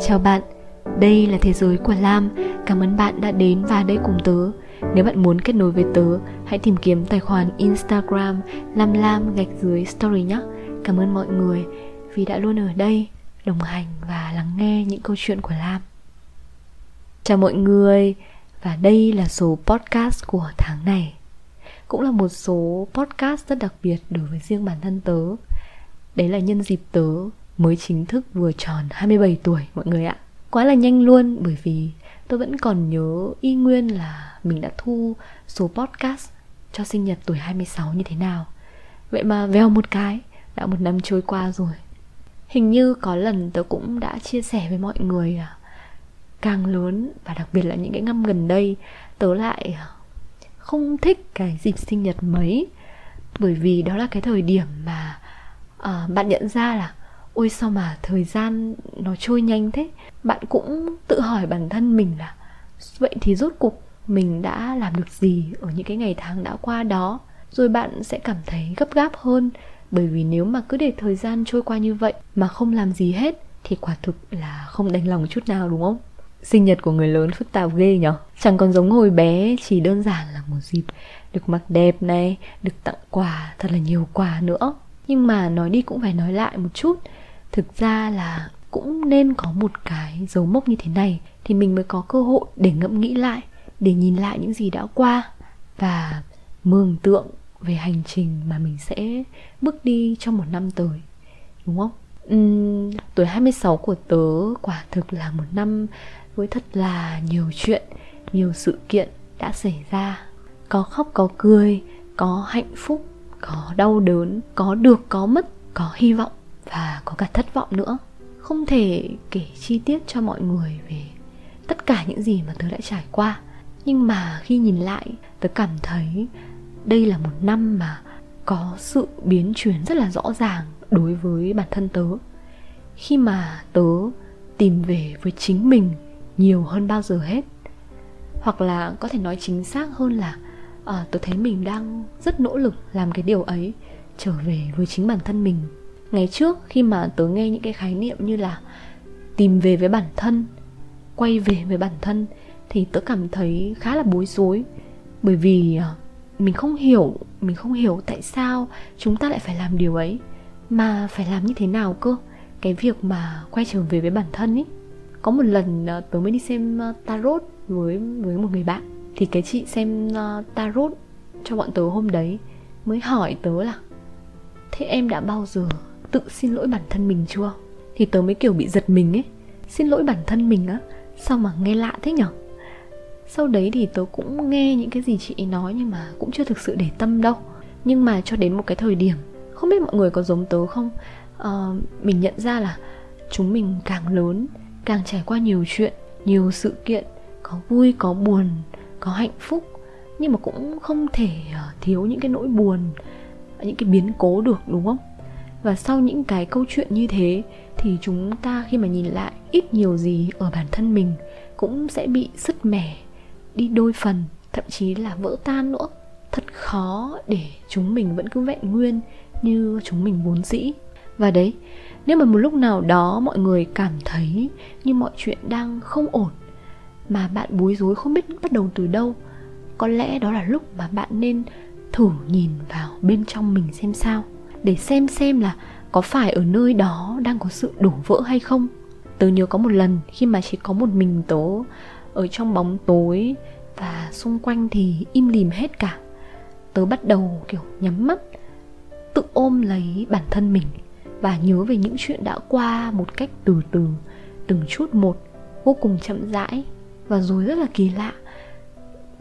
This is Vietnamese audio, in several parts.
Chào bạn, đây là Thế Giới của Lam. Cảm ơn bạn đã đến và đây cùng tớ. Nếu bạn muốn kết nối với tớ, hãy tìm kiếm tài khoản Instagram lam_story nhé. Cảm ơn mọi người vì đã luôn ở đây, đồng hành và lắng nghe những câu chuyện của Lam. Chào mọi người, và đây là số podcast của tháng này. Cũng là một số podcast rất đặc biệt đối với riêng bản thân tớ. Đấy là nhân dịp tớ mới chính thức vừa tròn 27 tuổi mọi người ạ. Quá là nhanh luôn, bởi vì tôi vẫn còn nhớ y nguyên là mình đã thu số podcast cho sinh nhật tuổi 26 như thế nào. Vậy mà vèo một cái, đã một năm trôi qua rồi. Hình như có lần tớ cũng đã chia sẻ với mọi người là càng lớn, và đặc biệt là những cái năm gần đây, tớ lại không thích cái dịp sinh nhật mấy. Bởi vì đó là cái thời điểm mà bạn nhận ra là ôi sao mà thời gian nó trôi nhanh thế. Bạn cũng tự hỏi bản thân mình là vậy thì rốt cuộc mình đã làm được gì ở những cái ngày tháng đã qua đó. Rồi bạn sẽ cảm thấy gấp gáp hơn, bởi vì nếu mà cứ để thời gian trôi qua như vậy mà không làm gì hết thì quả thực là không đành lòng chút nào, đúng không? Sinh nhật của người lớn phức tạp ghê nhở. Chẳng còn giống hồi bé chỉ đơn giản là một dịp được mặc đẹp này, được tặng quà, thật là nhiều quà nữa. Nhưng mà nói đi cũng phải nói lại một chút, thực ra là cũng nên có một cái dấu mốc như thế này thì mình mới có cơ hội để ngẫm nghĩ lại, để nhìn lại những gì đã qua và mường tượng về hành trình mà mình sẽ bước đi trong một năm tới, đúng không? Tuổi 26 của tớ quả thực là một năm với thật là nhiều chuyện, nhiều sự kiện đã xảy ra. Có khóc, có cười, có hạnh phúc, có đau đớn, có được, có mất, có hy vọng và có cả thất vọng nữa. Không thể kể chi tiết cho mọi người về tất cả những gì mà tớ đã trải qua. Nhưng mà khi nhìn lại, tớ cảm thấy đây là một năm mà có sự biến chuyển rất là rõ ràng đối với bản thân tớ. Khi mà tớ tìm về với chính mình nhiều hơn bao giờ hết. Hoặc là có thể nói chính xác hơn là tớ thấy mình đang rất nỗ lực làm cái điều ấy, trở về với chính bản thân mình. Ngày trước khi mà tớ nghe những cái khái niệm như là tìm về với bản thân, quay về với bản thân, thì tớ cảm thấy khá là bối rối. Bởi vì mình không hiểu tại sao chúng ta lại phải làm điều ấy, mà phải làm như thế nào cơ. Cái việc mà quay trở về với bản thân ấy. Có một lần tớ mới đi xem tarot với một người bạn. Thì cái chị xem tarot cho bọn tớ hôm đấy mới hỏi tớ là thế em đã bao giờ tự xin lỗi bản thân mình chưa? Thì tớ mới kiểu bị giật mình ấy. Xin lỗi bản thân mình á, sao mà nghe lạ thế nhở? Sau đấy thì tớ cũng nghe những cái gì chị ấy nói, nhưng mà cũng chưa thực sự để tâm đâu. Nhưng mà cho đến một cái thời điểm, không biết mọi người có giống tớ không, mình nhận ra là chúng mình càng lớn, càng trải qua nhiều chuyện, nhiều sự kiện, có vui, có buồn, có hạnh phúc, nhưng mà cũng không thể thiếu những cái nỗi buồn, những cái biến cố được, đúng không? Và sau những cái câu chuyện như thế thì chúng ta khi mà nhìn lại, ít nhiều gì ở bản thân mình cũng sẽ bị sứt mẻ, đi đôi phần, thậm chí là vỡ tan nữa. Thật khó để chúng mình vẫn cứ vẹn nguyên như chúng mình vốn dĩ. Và đấy, nếu mà một lúc nào đó mọi người cảm thấy như mọi chuyện đang không ổn, mà bạn bối rối không biết bắt đầu từ đâu, có lẽ đó là lúc mà bạn nên thử nhìn vào bên trong mình xem sao, để xem là có phải ở nơi đó đang có sự đổ vỡ hay không. Tớ nhớ có một lần khi mà chỉ có một mình tớ ở trong bóng tối và xung quanh thì im lìm hết cả, tớ bắt đầu kiểu nhắm mắt, tự ôm lấy bản thân mình và nhớ về những chuyện đã qua một cách từ từ, từng chút một, vô cùng chậm rãi. Và rồi rất là kỳ lạ,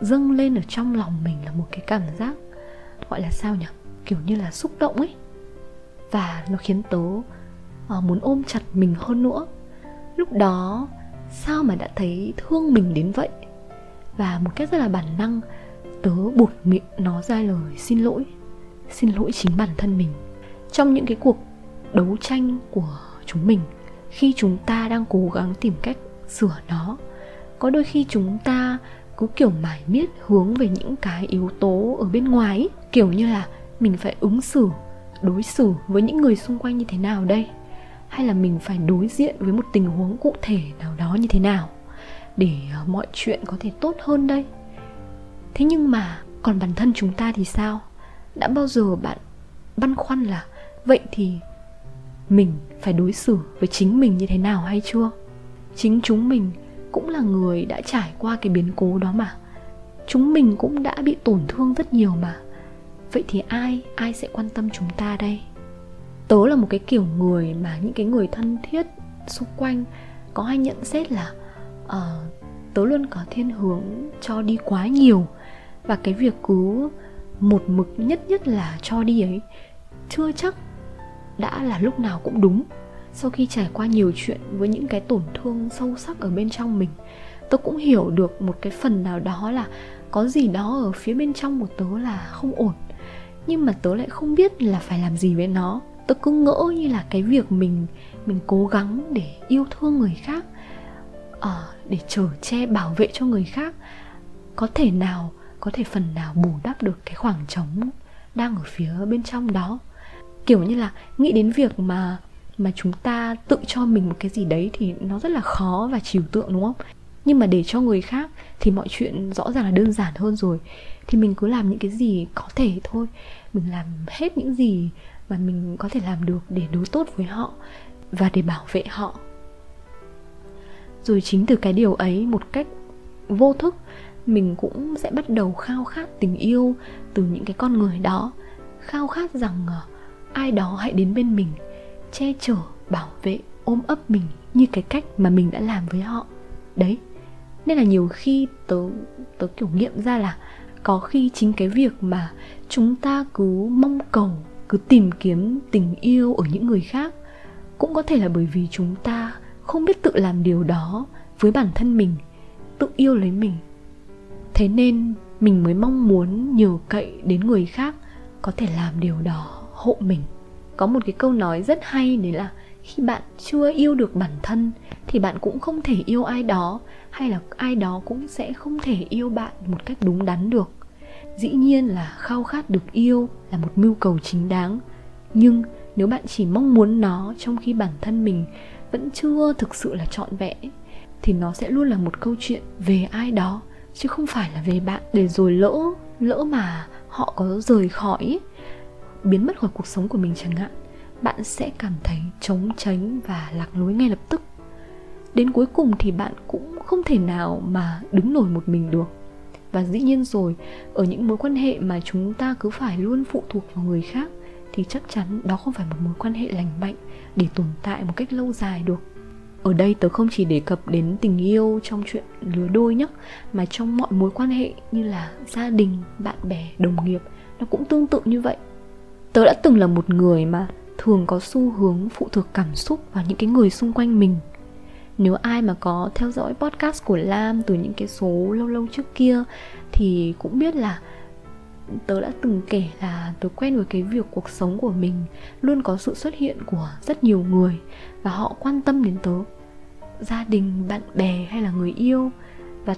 dâng lên ở trong lòng mình là một cái cảm giác gọi là sao nhỉ, kiểu như là xúc động ấy. Và nó khiến tớ muốn ôm chặt mình hơn nữa. Lúc đó sao mà đã thấy thương mình đến vậy. Và một cách rất là bản năng, tớ buột miệng nó ra lời xin lỗi. Xin lỗi chính bản thân mình. Trong những cái cuộc đấu tranh của chúng mình, khi chúng ta đang cố gắng tìm cách sửa nó, có đôi khi chúng ta cứ kiểu mải miết hướng về những cái yếu tố ở bên ngoài ấy. Kiểu như là mình phải ứng xử, đối xử với những người xung quanh như thế nào đây, hay là mình phải đối diện với một tình huống cụ thể nào đó như thế nào để mọi chuyện có thể tốt hơn đây. Thế nhưng mà còn bản thân chúng ta thì sao? Đã bao giờ bạn băn khoăn là vậy thì mình phải đối xử với chính mình như thế nào hay chưa? Chính chúng mình cũng là người đã trải qua cái biến cố đó mà. Chúng mình cũng đã bị tổn thương rất nhiều mà. Vậy thì ai sẽ quan tâm chúng ta đây? Tớ là một cái kiểu người mà những cái người thân thiết xung quanh có hay nhận xét là tớ luôn có thiên hướng cho đi quá nhiều. Và cái việc cứ một mực nhất là cho đi ấy chưa chắc đã là lúc nào cũng đúng. Sau khi trải qua nhiều chuyện với những cái tổn thương sâu sắc ở bên trong mình, tớ cũng hiểu được một cái phần nào đó là có gì đó ở phía bên trong của tớ là không ổn. Nhưng mà tớ lại không biết là phải làm gì với nó. Tớ cứ ngỡ như là cái việc mình cố gắng để yêu thương người khác, để chở che bảo vệ cho người khác, có thể phần nào bù đắp được cái khoảng trống đang ở phía bên trong đó. Kiểu như là nghĩ đến việc mà chúng ta tự cho mình một cái gì đấy thì nó rất là khó và trừu tượng, đúng không? Nhưng mà để cho người khác thì mọi chuyện rõ ràng là đơn giản hơn rồi. Thì mình cứ làm những cái gì có thể thôi. Mình làm hết những gì mà mình có thể làm được để đối tốt với họ và để bảo vệ họ. Rồi chính từ cái điều ấy, một cách vô thức, mình cũng sẽ bắt đầu khao khát tình yêu từ những cái con người đó. Khao khát rằng ai đó hãy đến bên mình, che chở, bảo vệ, ôm ấp mình như cái cách mà mình đã làm với họ. Đấy, nên là nhiều khi tớ kiểu nghiệm ra là có khi chính cái việc mà chúng ta cứ mong cầu, cứ tìm kiếm tình yêu ở những người khác cũng có thể là bởi vì chúng ta không biết tự làm điều đó với bản thân mình, tự yêu lấy mình. Thế nên mình mới mong muốn nhờ cậy đến người khác có thể làm điều đó hộ mình. Có một cái câu nói rất hay đấy là khi bạn chưa yêu được bản thân thì bạn cũng không thể yêu ai đó, hay là ai đó cũng sẽ không thể yêu bạn một cách đúng đắn được. Dĩ nhiên là khao khát được yêu là một mưu cầu chính đáng, nhưng nếu bạn chỉ mong muốn nó trong khi bản thân mình vẫn chưa thực sự là trọn vẹn thì nó sẽ luôn là một câu chuyện về ai đó chứ không phải là về bạn. Để rồi lỡ mà họ có rời khỏi, biến mất khỏi cuộc sống của mình chẳng hạn, bạn sẽ cảm thấy trống tránh và lạc lối ngay lập tức. Đến cuối cùng thì bạn cũng không thể nào mà đứng nổi một mình được. Và dĩ nhiên rồi, ở những mối quan hệ mà chúng ta cứ phải luôn phụ thuộc vào người khác thì chắc chắn đó không phải một mối quan hệ lành mạnh để tồn tại một cách lâu dài được. Ở đây tớ không chỉ đề cập đến tình yêu trong chuyện lứa đôi nhé, mà trong mọi mối quan hệ như là gia đình, bạn bè, đồng nghiệp, nó cũng tương tự như vậy. Tớ đã từng là một người mà thường có xu hướng phụ thuộc cảm xúc vào những cái người xung quanh mình. Nếu ai mà có theo dõi podcast của Lam từ những cái số lâu lâu trước kia thì cũng biết là tớ đã từng kể là tớ quen với cái việc cuộc sống của mình luôn có sự xuất hiện của rất nhiều người và họ quan tâm đến tớ, gia đình, bạn bè hay là người yêu. Và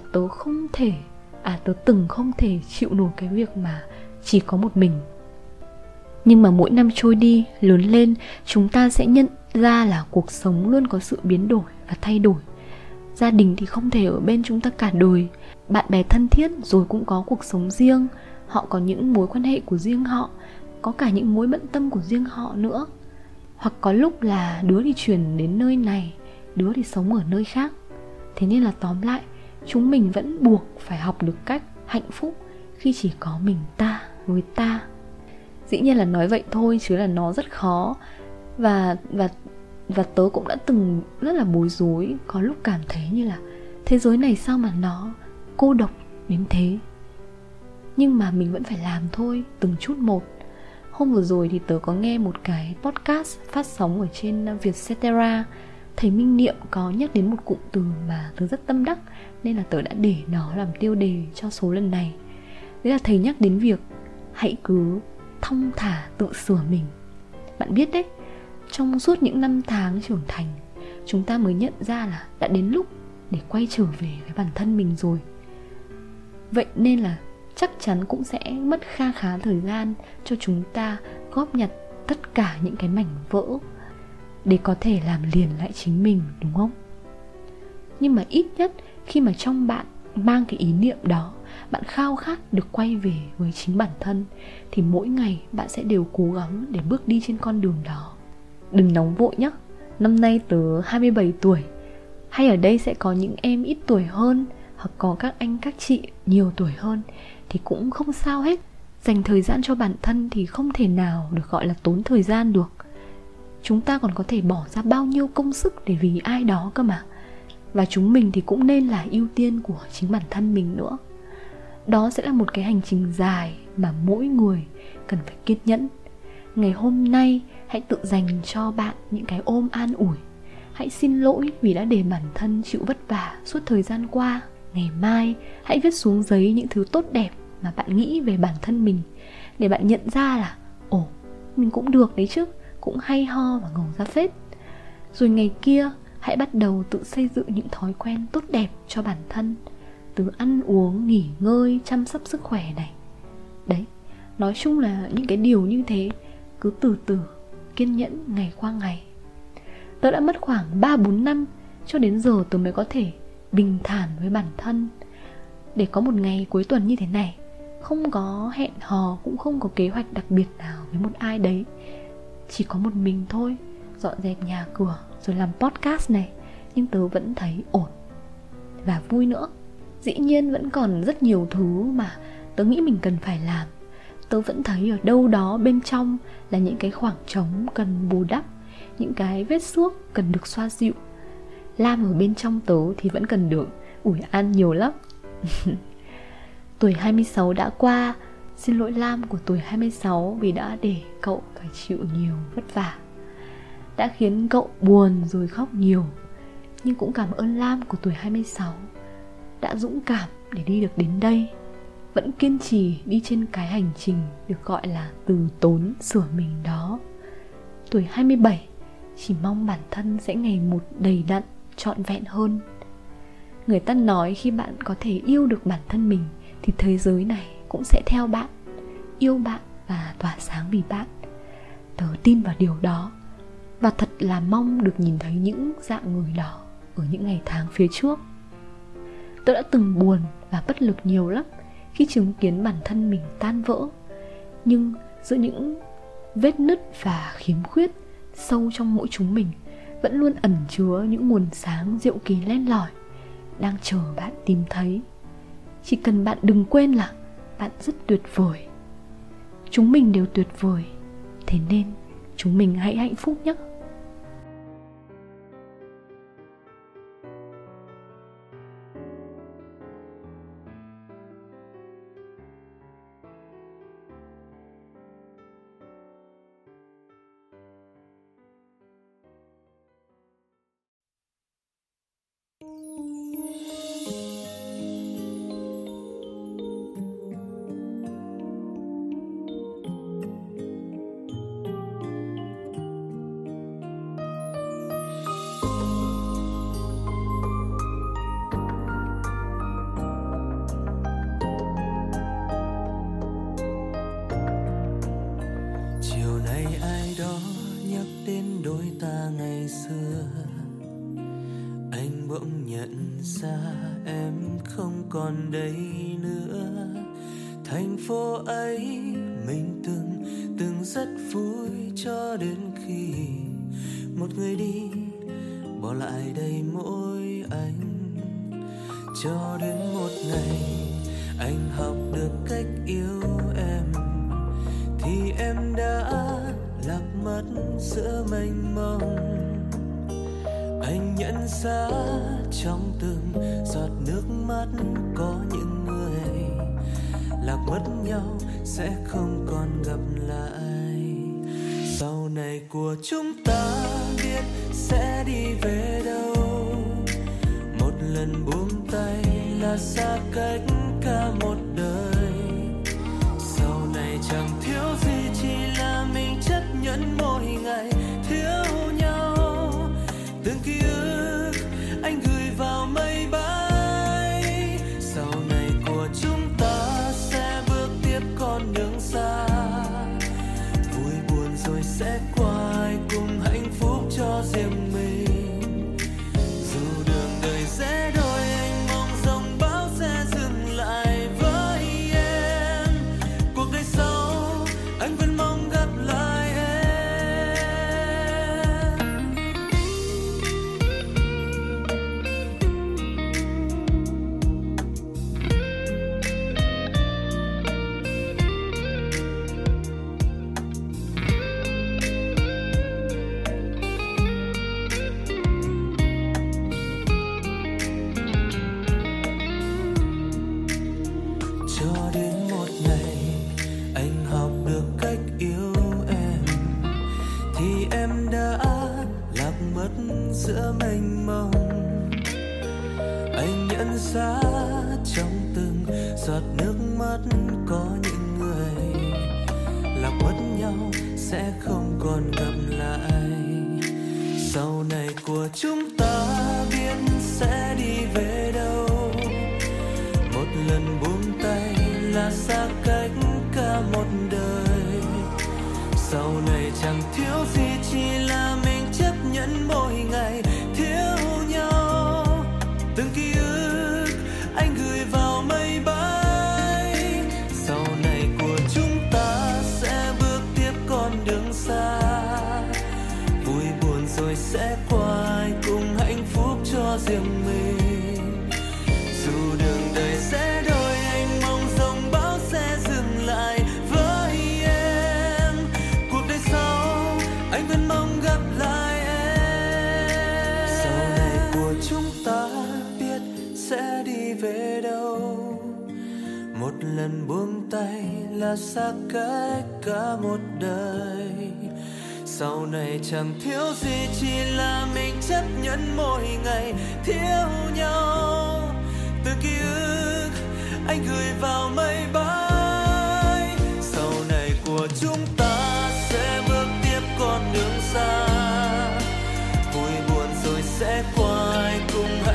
tớ từng không thể chịu nổi cái việc mà chỉ có một mình. Nhưng mà mỗi năm trôi đi, lớn lên, chúng ta sẽ nhận ra là cuộc sống luôn có sự biến đổi và thay đổi. Gia đình thì không thể ở bên chúng ta cả đời. Bạn bè thân thiết rồi cũng có cuộc sống riêng. Họ có những mối quan hệ của riêng họ, có cả những mối bận tâm của riêng họ nữa. Hoặc có lúc là đứa thì chuyển đến nơi này, đứa thì sống ở nơi khác. Thế nên là tóm lại, chúng mình vẫn buộc phải học được cách hạnh phúc khi chỉ có mình ta với ta. Dĩ nhiên là nói vậy thôi chứ là nó rất khó. Và tớ cũng đã từng rất là bối rối. Có lúc cảm thấy như là thế giới này sao mà nó cô độc đến thế. Nhưng mà mình vẫn phải làm thôi, từng chút một. Hôm vừa rồi thì tớ có nghe một cái podcast phát sóng ở trên Vietcetera. Thầy Minh Niệm có nhắc đến một cụm từ mà tớ rất tâm đắc, nên là tớ đã để nó làm tiêu đề cho số lần này. Đấy là thầy nhắc đến việc hãy cứ thong thả tự sửa mình. Bạn biết đấy, trong suốt những năm tháng trưởng thành, chúng ta mới nhận ra là đã đến lúc để quay trở về với bản thân mình rồi. Vậy nên là chắc chắn cũng sẽ mất khá thời gian cho chúng ta góp nhặt tất cả những cái mảnh vỡ để có thể làm liền lại chính mình, đúng không? Nhưng mà ít nhất khi mà trong bạn mang cái ý niệm đó, bạn khao khát được quay về với chính bản thân, thì mỗi ngày bạn sẽ đều cố gắng để bước đi trên con đường đó. Đừng nóng vội nhé. Năm nay tớ 27 tuổi, hay ở đây sẽ có những em ít tuổi hơn, hoặc có các anh các chị nhiều tuổi hơn, thì cũng không sao hết. Dành thời gian cho bản thân thì không thể nào được gọi là tốn thời gian được. Chúng ta còn có thể bỏ ra bao nhiêu công sức để vì ai đó cơ mà. Và chúng mình thì cũng nên là ưu tiên của chính bản thân mình nữa. Đó sẽ là một cái hành trình dài mà mỗi người cần phải kiên nhẫn. Ngày hôm nay hãy tự dành cho bạn những cái ôm an ủi. Hãy xin lỗi vì đã để bản thân chịu vất vả suốt thời gian qua. Ngày mai hãy viết xuống giấy những thứ tốt đẹp mà bạn nghĩ về bản thân mình, để bạn nhận ra là ồ, mình cũng được đấy chứ, cũng hay ho và ngầu ra phết. Rồi ngày kia hãy bắt đầu tự xây dựng những thói quen tốt đẹp cho bản thân, từ ăn uống, nghỉ ngơi, chăm sóc sức khỏe này. Đấy, nói chung là những cái điều như thế, cứ từ từ, kiên nhẫn ngày qua ngày. Tớ đã mất khoảng 3-4 năm cho đến giờ tớ mới có thể bình thản với bản thân, để có một ngày cuối tuần như thế này, không có hẹn hò, cũng không có kế hoạch đặc biệt nào với một ai đấy, chỉ có một mình thôi, dọn dẹp nhà cửa rồi làm podcast này. Nhưng tớ vẫn thấy ổn và vui nữa. Dĩ nhiên vẫn còn rất nhiều thứ mà tớ nghĩ mình cần phải làm. Tớ vẫn thấy ở đâu đó bên trong là những cái khoảng trống cần bù đắp, những cái vết xước cần được xoa dịu. Lam ở bên trong tớ thì vẫn cần được ủi an nhiều lắm. Tuổi 26 đã qua. Xin lỗi Lam của tuổi 26 vì đã để cậu phải chịu nhiều vất vả, đã khiến cậu buồn rồi khóc nhiều. Nhưng cũng cảm ơn Lam của tuổi 26 đã dũng cảm để đi được đến đây, vẫn kiên trì đi trên cái hành trình được gọi là từ tốn sửa mình đó. Tuổi 27 chỉ mong bản thân sẽ ngày một đầy đặn, trọn vẹn hơn. Người ta nói khi bạn có thể yêu được bản thân mình thì thế giới này cũng sẽ theo bạn, yêu bạn và tỏa sáng vì bạn. Tớ tin vào điều đó, và thật là mong được nhìn thấy những dạng người đó ở những ngày tháng phía trước. Tớ đã từng buồn và bất lực nhiều lắm khi chứng kiến bản thân mình tan vỡ. Nhưng giữa những vết nứt và khiếm khuyết sâu trong mỗi chúng mình vẫn luôn ẩn chứa những nguồn sáng diệu kỳ len lỏi, đang chờ bạn tìm thấy. Chỉ cần bạn đừng quên là bạn rất tuyệt vời. Chúng mình đều tuyệt vời, thế nên chúng mình hãy hạnh phúc nhé. Còn đây nữa, thành phố ấy mình từng rất vui, cho đến khi một người đi bỏ lại đây mỗi anh. Cho đến một ngày anh học được cách yêu em, thì em đã lạc mất giữa mênh mông. Anh nhận ra trong từng giọt nước mắt có những người lạc mất nhau sẽ không còn gặp lại. Sau này của chúng ta biết sẽ đi về đâu, một lần buông tay là xa cách cả một đời. Sau này chẳng thiếu gì, chỉ là mình chấp nhận mỗi ngày thiếu nhau. Từng ký ức anh gửi vào mây bay. Sau này của chúng ta sẽ bước tiếp con đường xa. Vui buồn rồi sẽ qua, cùng hạnh phúc cho mênh mông. Anh nhận ra trong từng giọt nước mắt có những người làm mất nhau sẽ không còn gặp lại. Sau này của chúng ta biết sẽ đi về đâu, một lần buông tay là xa cách cả một đời. Sau này chẳng thiếu gì, chỉ là mình chấp nhận mỗi ngày thiếu nhau. Từng ký ức anh gửi vào mây bay. Sau này của chúng ta sẽ bước tiếp con đường xa. Vui buồn rồi sẽ qua, cùng hạnh phúc cho riêng mình. Dù đường đời sẽ đôi, anh mong dòng bão sẽ dừng lại. Anh vẫn mong gặp lại em. Sau này của chúng ta biết sẽ đi về đâu, một lần buông tay là xa cách cả một đời. Sau này chẳng thiếu gì, chỉ là mình chấp nhận mỗi ngày thiếu nhau. Từ ký ức anh gửi vào mây bay. Sau này của chúng ta sẽ bước con đường xa, vui buồn rồi sẽ qua, cùng hãy